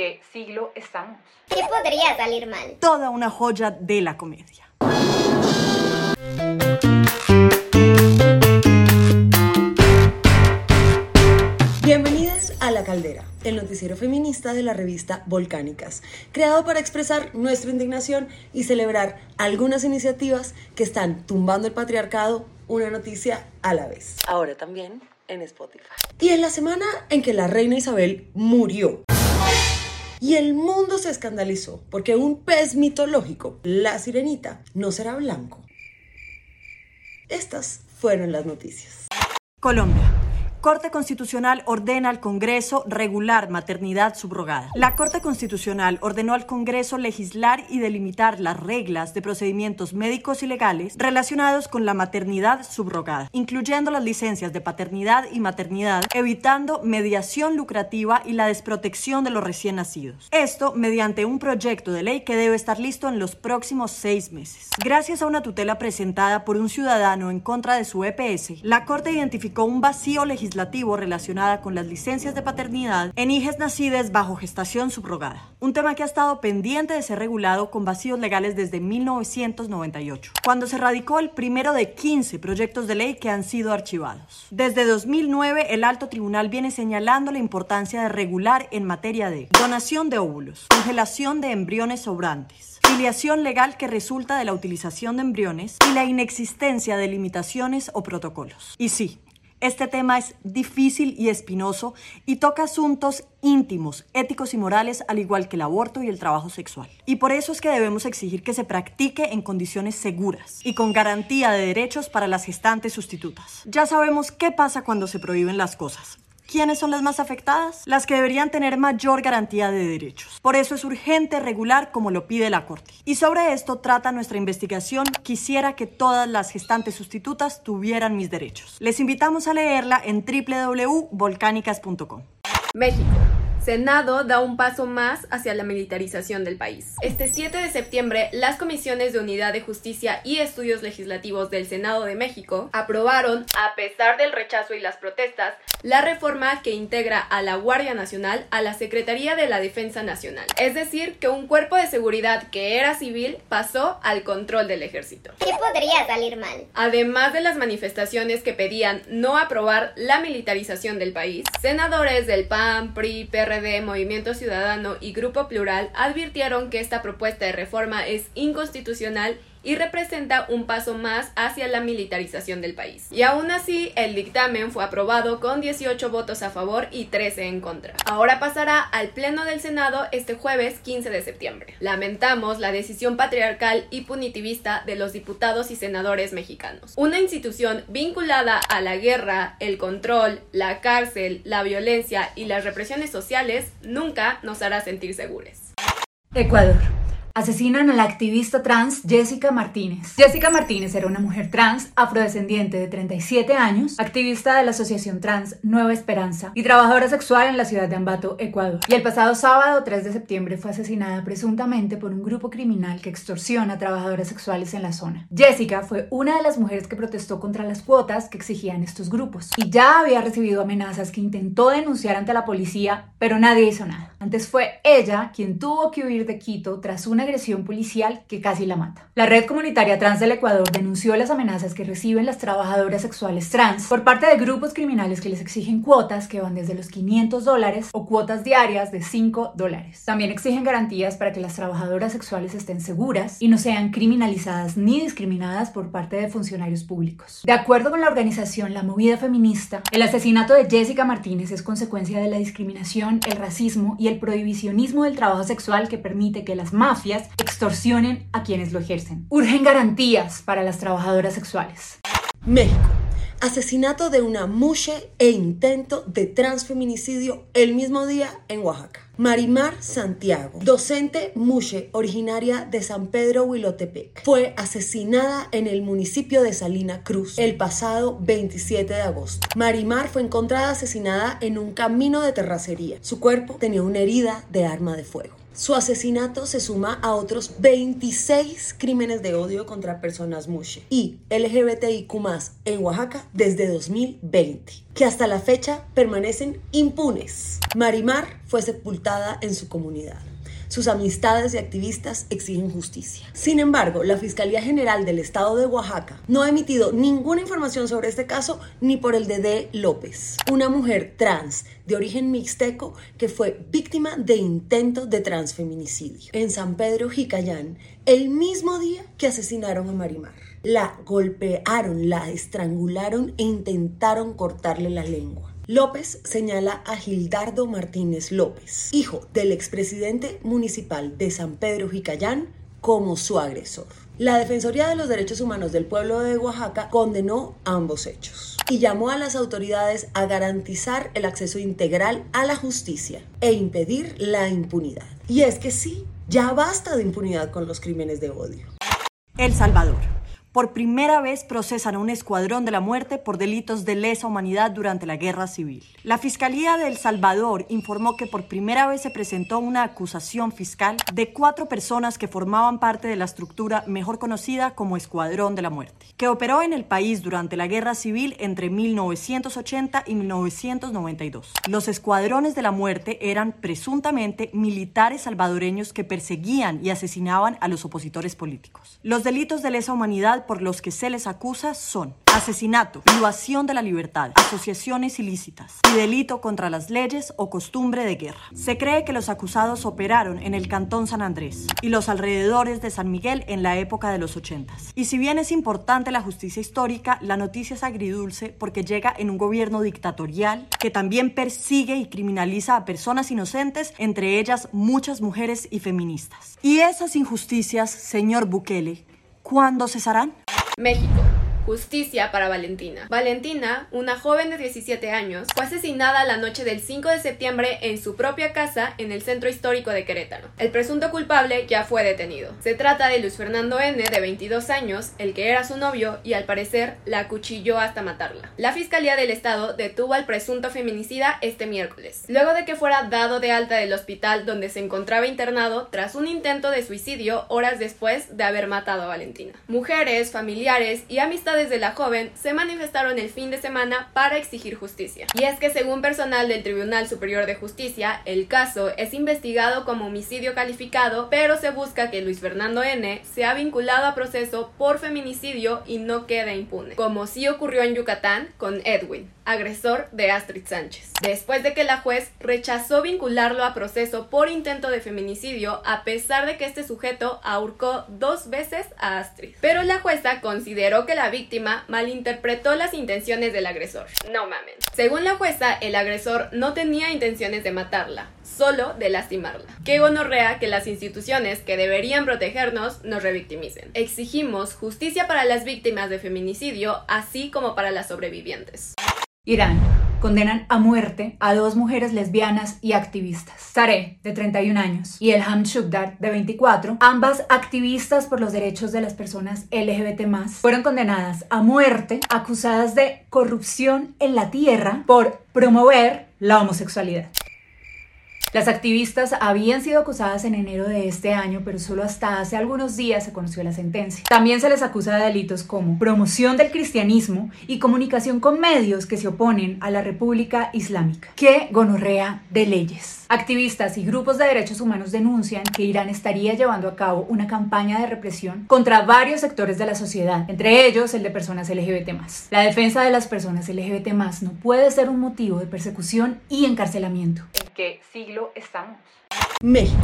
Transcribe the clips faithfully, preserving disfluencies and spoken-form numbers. qué siglo estamos. ¿Qué podría salir mal? Toda una joya de la comedia. Bienvenidas a La Caldera, el noticiero feminista de la revista Volcánicas, creado para expresar nuestra indignación y celebrar algunas iniciativas que están tumbando el patriarcado, una noticia a la vez. Ahora también en Spotify. Y en la semana en que la reina Isabel murió y el mundo se escandalizó porque un pez mitológico, la sirenita, no será blanco. Estas fueron las noticias. Colombia. Corte Constitucional ordena al Congreso regular maternidad subrogada. La Corte Constitucional ordenó al Congreso legislar y delimitar las reglas de procedimientos médicos y legales relacionados con la maternidad subrogada, incluyendo las licencias de paternidad y maternidad, evitando mediación lucrativa y la desprotección de los recién nacidos. Esto mediante un proyecto de ley que debe estar listo en los próximos seis meses. Gracias a una tutela presentada por un ciudadano en contra de su E P S, la Corte identificó un vacío legislativo relacionada con las licencias de paternidad en hijas nacidas bajo gestación subrogada, un tema que ha estado pendiente de ser regulado con vacíos legales desde mil novecientos noventa y ocho, cuando se radicó el primero de quince proyectos de ley que han sido archivados. Desde dos mil nueve, el Alto Tribunal viene señalando la importancia de regular en materia de donación de óvulos, congelación de embriones sobrantes, filiación legal que resulta de la utilización de embriones y la inexistencia de limitaciones o protocolos. Y sí, este tema es difícil y espinoso y toca asuntos íntimos, éticos y morales, al igual que el aborto y el trabajo sexual. Y por eso es que debemos exigir que se practique en condiciones seguras y con garantía de derechos para las gestantes sustitutas. Ya sabemos qué pasa cuando se prohíben las cosas. ¿Quiénes son las más afectadas? Las que deberían tener mayor garantía de derechos. Por eso es urgente regular como lo pide la Corte. Y sobre esto trata nuestra investigación Quisiera que todas las gestantes sustitutas tuvieran mis derechos. Les invitamos a leerla en doble u doble u doble u punto volcánicas punto com. México. Senado da un paso más hacia la militarización del país. Este siete de septiembre, las Comisiones de Unidad de Justicia y Estudios Legislativos del Senado de México aprobaron, a pesar del rechazo y las protestas, la reforma que integra a la Guardia Nacional a la Secretaría de la Defensa Nacional. Es decir, que un cuerpo de seguridad que era civil pasó al control del ejército. ¿Qué podría salir mal? Además de las manifestaciones que pedían no aprobar la militarización del país, senadores del P A N, P R I, P R D, Movimiento Ciudadano y Grupo Plural advirtieron que esta propuesta de reforma es inconstitucional y representa un paso más hacia la militarización del país. Y aún así, el dictamen fue aprobado con dieciocho votos a favor y trece en contra. Ahora pasará al Pleno del Senado este jueves quince de septiembre. Lamentamos la decisión patriarcal y punitivista de los diputados y senadores mexicanos. Una institución vinculada a la guerra, el control, la cárcel, la violencia y las represiones sociales nunca nos hará sentir seguros. Ecuador. Asesinan a la activista trans Jessica Martínez. Jessica Martínez era una mujer trans afrodescendiente de treinta y siete años, activista de la asociación trans Nueva Esperanza y trabajadora sexual en la ciudad de Ambato, Ecuador. Y el pasado sábado tres de septiembre fue asesinada presuntamente por un grupo criminal que extorsiona a trabajadoras sexuales en la zona. Jessica fue una de las mujeres que protestó contra las cuotas que exigían estos grupos y ya había recibido amenazas que intentó denunciar ante la policía, pero nadie hizo nada. Antes fue ella quien tuvo que huir de Quito tras una agresión policial que casi la mata. La Red Comunitaria Trans del Ecuador denunció las amenazas que reciben las trabajadoras sexuales trans por parte de grupos criminales que les exigen cuotas que van desde los quinientos dólares o cuotas diarias de cinco dólares. También exigen garantías para que las trabajadoras sexuales estén seguras y no sean criminalizadas ni discriminadas por parte de funcionarios públicos. De acuerdo con la organización La Movida Feminista, el asesinato de Jessica Martínez es consecuencia de la discriminación, el racismo y el prohibicionismo del trabajo sexual que permite que las mafias extorsionen a quienes lo ejercen. Urgen garantías para las trabajadoras sexuales. México. Asesinato de una mushe e intento de transfeminicidio el mismo día en Oaxaca. Marimar Santiago, docente mushe originaria de San Pedro Huilotepec, fue asesinada en el municipio de Salina Cruz el pasado veintisiete de agosto. Marimar fue encontrada asesinada en un camino de terracería. Su cuerpo tenía una herida de arma de fuego. Su asesinato se suma a otros veintiséis crímenes de odio contra personas mushe y L G B T I Q más, en Oaxaca desde dos mil veinte, que hasta la fecha permanecen impunes. Marimar fue sepultada en su comunidad. Sus amistades y activistas exigen justicia. Sin embargo, la Fiscalía General del Estado de Oaxaca no ha emitido ninguna información sobre este caso ni por el de D. López, una mujer trans de origen mixteco que fue víctima de intento de transfeminicidio en San Pedro Jicayán el mismo día que asesinaron a Marimar. La golpearon, la estrangularon e intentaron cortarle la lengua. López señala a Gildardo Martínez López, hijo del expresidente municipal de San Pedro Jicayán, como su agresor. La Defensoría de los Derechos Humanos del Pueblo de Oaxaca condenó ambos hechos y llamó a las autoridades a garantizar el acceso integral a la justicia e impedir la impunidad. Y es que sí, ya basta de impunidad con los crímenes de odio. El Salvador. Por primera vez procesan a un escuadrón de la muerte por delitos de lesa humanidad durante la guerra civil. La Fiscalía de El Salvador informó que por primera vez se presentó una acusación fiscal de cuatro personas que formaban parte de la estructura mejor conocida como Escuadrón de la Muerte, que operó en el país durante la guerra civil entre mil novecientos ochenta y mil novecientos noventa y dos. Los Escuadrones de la Muerte eran presuntamente militares salvadoreños que perseguían y asesinaban a los opositores políticos. Los delitos de lesa humanidad por los que se les acusa son asesinato, privación de la libertad, asociaciones ilícitas y delito contra las leyes o costumbre de guerra. Se cree que los acusados operaron en el Cantón San Andrés y los alrededores de San Miguel en la época de los ochentas. Y si bien es importante la justicia histórica, la noticia es agridulce porque llega en un gobierno dictatorial que también persigue y criminaliza a personas inocentes, entre ellas muchas mujeres y feministas. Y esas injusticias, señor Bukele, ¿cuándo cesarán? México. Justicia para Valentina. Valentina, una joven de diecisiete años, fue asesinada la noche del cinco de septiembre en su propia casa en el centro histórico de Querétaro. El presunto culpable ya fue detenido. Se trata de Luis Fernando N., de veintidós años, el que era su novio y al parecer la acuchilló hasta matarla. La Fiscalía del Estado detuvo al presunto feminicida este miércoles, luego de que fuera dado de alta del hospital donde se encontraba internado tras un intento de suicidio horas después de haber matado a Valentina. Mujeres, familiares y amistades desde la joven se manifestaron el fin de semana para exigir justicia. Y es que según personal del Tribunal Superior de Justicia, el caso es investigado como homicidio calificado, pero se busca que Luis Fernando N. sea vinculado a proceso por feminicidio y no quede impune, como sí ocurrió en Yucatán con Edwin, agresor de Astrid Sánchez, después de que la juez rechazó vincularlo a proceso por intento de feminicidio a pesar de que este sujeto ahorcó dos veces a Astrid. Pero la jueza consideró que la víctima malinterpretó las intenciones del agresor. No mamen. Según la jueza, el agresor no tenía intenciones de matarla, solo de lastimarla. Qué gonorrea que las instituciones que deberían protegernos nos revictimicen. Exigimos justicia para las víctimas de feminicidio, así como para las sobrevivientes. Irán. Condenan a muerte a dos mujeres lesbianas y activistas. Sareh, de treinta y un años, y Elham Shukdar, de veinticuatro, ambas activistas por los derechos de las personas L G B T más, fueron condenadas a muerte, acusadas de corrupción en la tierra por promover la homosexualidad. Las activistas habían sido acusadas en enero de este año, pero solo hasta hace algunos días se conoció la sentencia. También se les acusa de delitos como promoción del cristianismo y comunicación con medios que se oponen a la República Islámica. ¡Qué gonorrea de leyes! Activistas y grupos de derechos humanos denuncian que Irán estaría llevando a cabo una campaña de represión contra varios sectores de la sociedad, entre ellos el de personas L G B T más. La defensa de las personas L G B T más no puede ser un motivo de persecución y encarcelamiento. ¿En qué siglo estamos? México.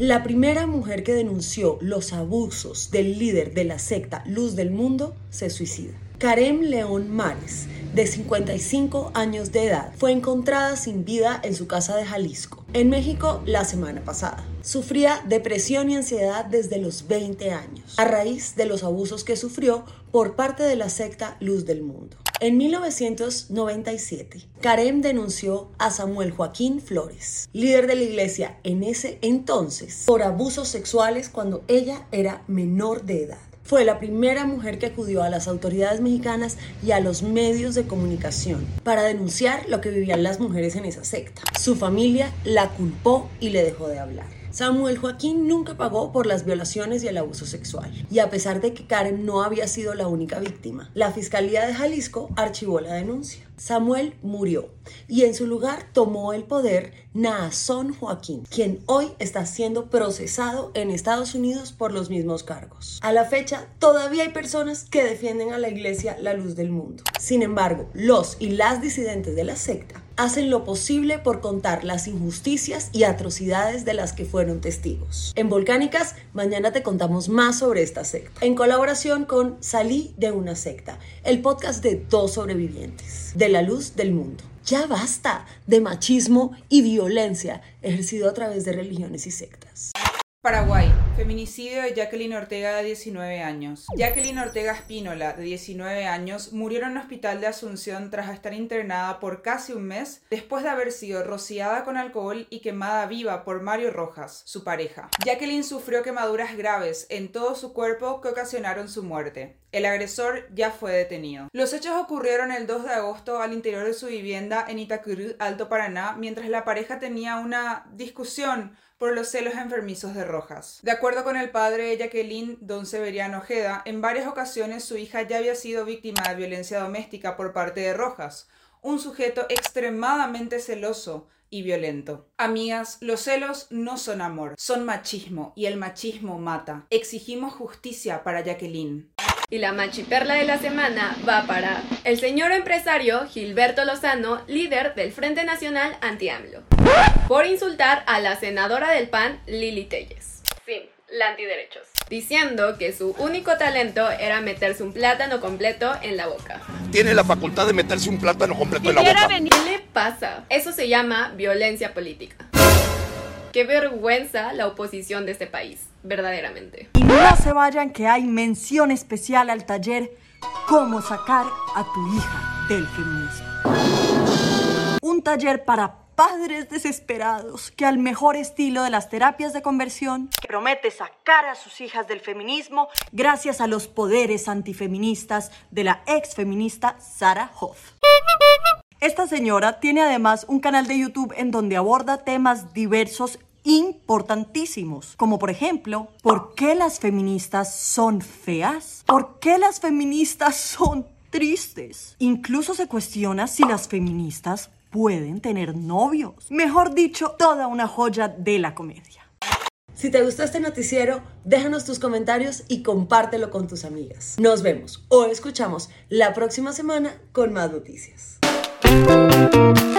La primera mujer que denunció los abusos del líder de la secta Luz del Mundo se suicida. Karem León Mares, de cincuenta y cinco años de edad, fue encontrada sin vida en su casa de Jalisco, en México, la semana pasada. Sufría depresión y ansiedad desde los veinte años, a raíz de los abusos que sufrió por parte de la secta Luz del Mundo. En mil novecientos noventa y siete, Karem denunció a Samuel Joaquín Flores, líder de la iglesia en ese entonces, por abusos sexuales cuando ella era menor de edad. Fue la primera mujer que acudió a las autoridades mexicanas y a los medios de comunicación para denunciar lo que vivían las mujeres en esa secta. Su familia la culpó y le dejó de hablar. Samuel Joaquín nunca pagó por las violaciones y el abuso sexual, y a pesar de que Karen no había sido la única víctima, la Fiscalía de Jalisco archivó la denuncia. Samuel murió y en su lugar tomó el poder Naasón Joaquín, quien hoy está siendo procesado en Estados Unidos por los mismos cargos. A la fecha, todavía hay personas que defienden a la Iglesia La Luz del Mundo. Sin embargo, los y las disidentes de la secta hacen lo posible por contar las injusticias y atrocidades de las que fueron testigos. En Volcánicas, mañana te contamos más sobre esta secta, en colaboración con Salí de una secta, el podcast de dos sobrevivientes de La Luz del Mundo. Ya basta de machismo y violencia ejercido a través de religiones y sectas. Paraguay, feminicidio de Jacqueline Ortega de diecinueve años. Jacqueline Ortega Espínola, de diecinueve años, murió en un hospital de Asunción tras estar internada por casi un mes después de haber sido rociada con alcohol y quemada viva por Mario Rojas, su pareja. Jacqueline sufrió quemaduras graves en todo su cuerpo que ocasionaron su muerte. El agresor ya fue detenido. Los hechos ocurrieron el dos de agosto al interior de su vivienda en Itacurú, Alto Paraná, mientras la pareja tenía una discusión por los celos enfermizos de Rojas. De acuerdo con el padre de Jacqueline, don Severiano Ojeda, en varias ocasiones su hija ya había sido víctima de violencia doméstica por parte de Rojas, un sujeto extremadamente celoso y violento. Amigas, los celos no son amor, son machismo, y el machismo mata. Exigimos justicia para Jacqueline. Y la machiperla de la semana va para el señor empresario Gilberto Lozano, líder del Frente Nacional Anti-AMLO, por insultar a la senadora del P A N, Lili Téllez. Sí, la antiderechos. Diciendo que su único talento era meterse un plátano completo en la boca. Tiene la facultad de meterse un plátano completo en la boca. Venir. ¿Qué le pasa? Eso se llama violencia política. Qué vergüenza la oposición de este país, verdaderamente. Y no se vayan, que hay mención especial al taller Cómo sacar a tu hija del feminismo. Un taller para padres desesperados que, al mejor estilo de las terapias de conversión, promete sacar a sus hijas del feminismo gracias a los poderes antifeministas de la exfeminista Sarah Hoff. Esta señora tiene además un canal de YouTube en donde aborda temas diversos importantísimos, como por ejemplo, ¿por qué las feministas son feas? ¿Por qué las feministas son tristes? Incluso se cuestiona si las feministas pueden tener novios. Mejor dicho, toda una joya de la comedia. Si te gustó este noticiero, déjanos tus comentarios y compártelo con tus amigas. Nos vemos o escuchamos la próxima semana con más noticias. Thank you.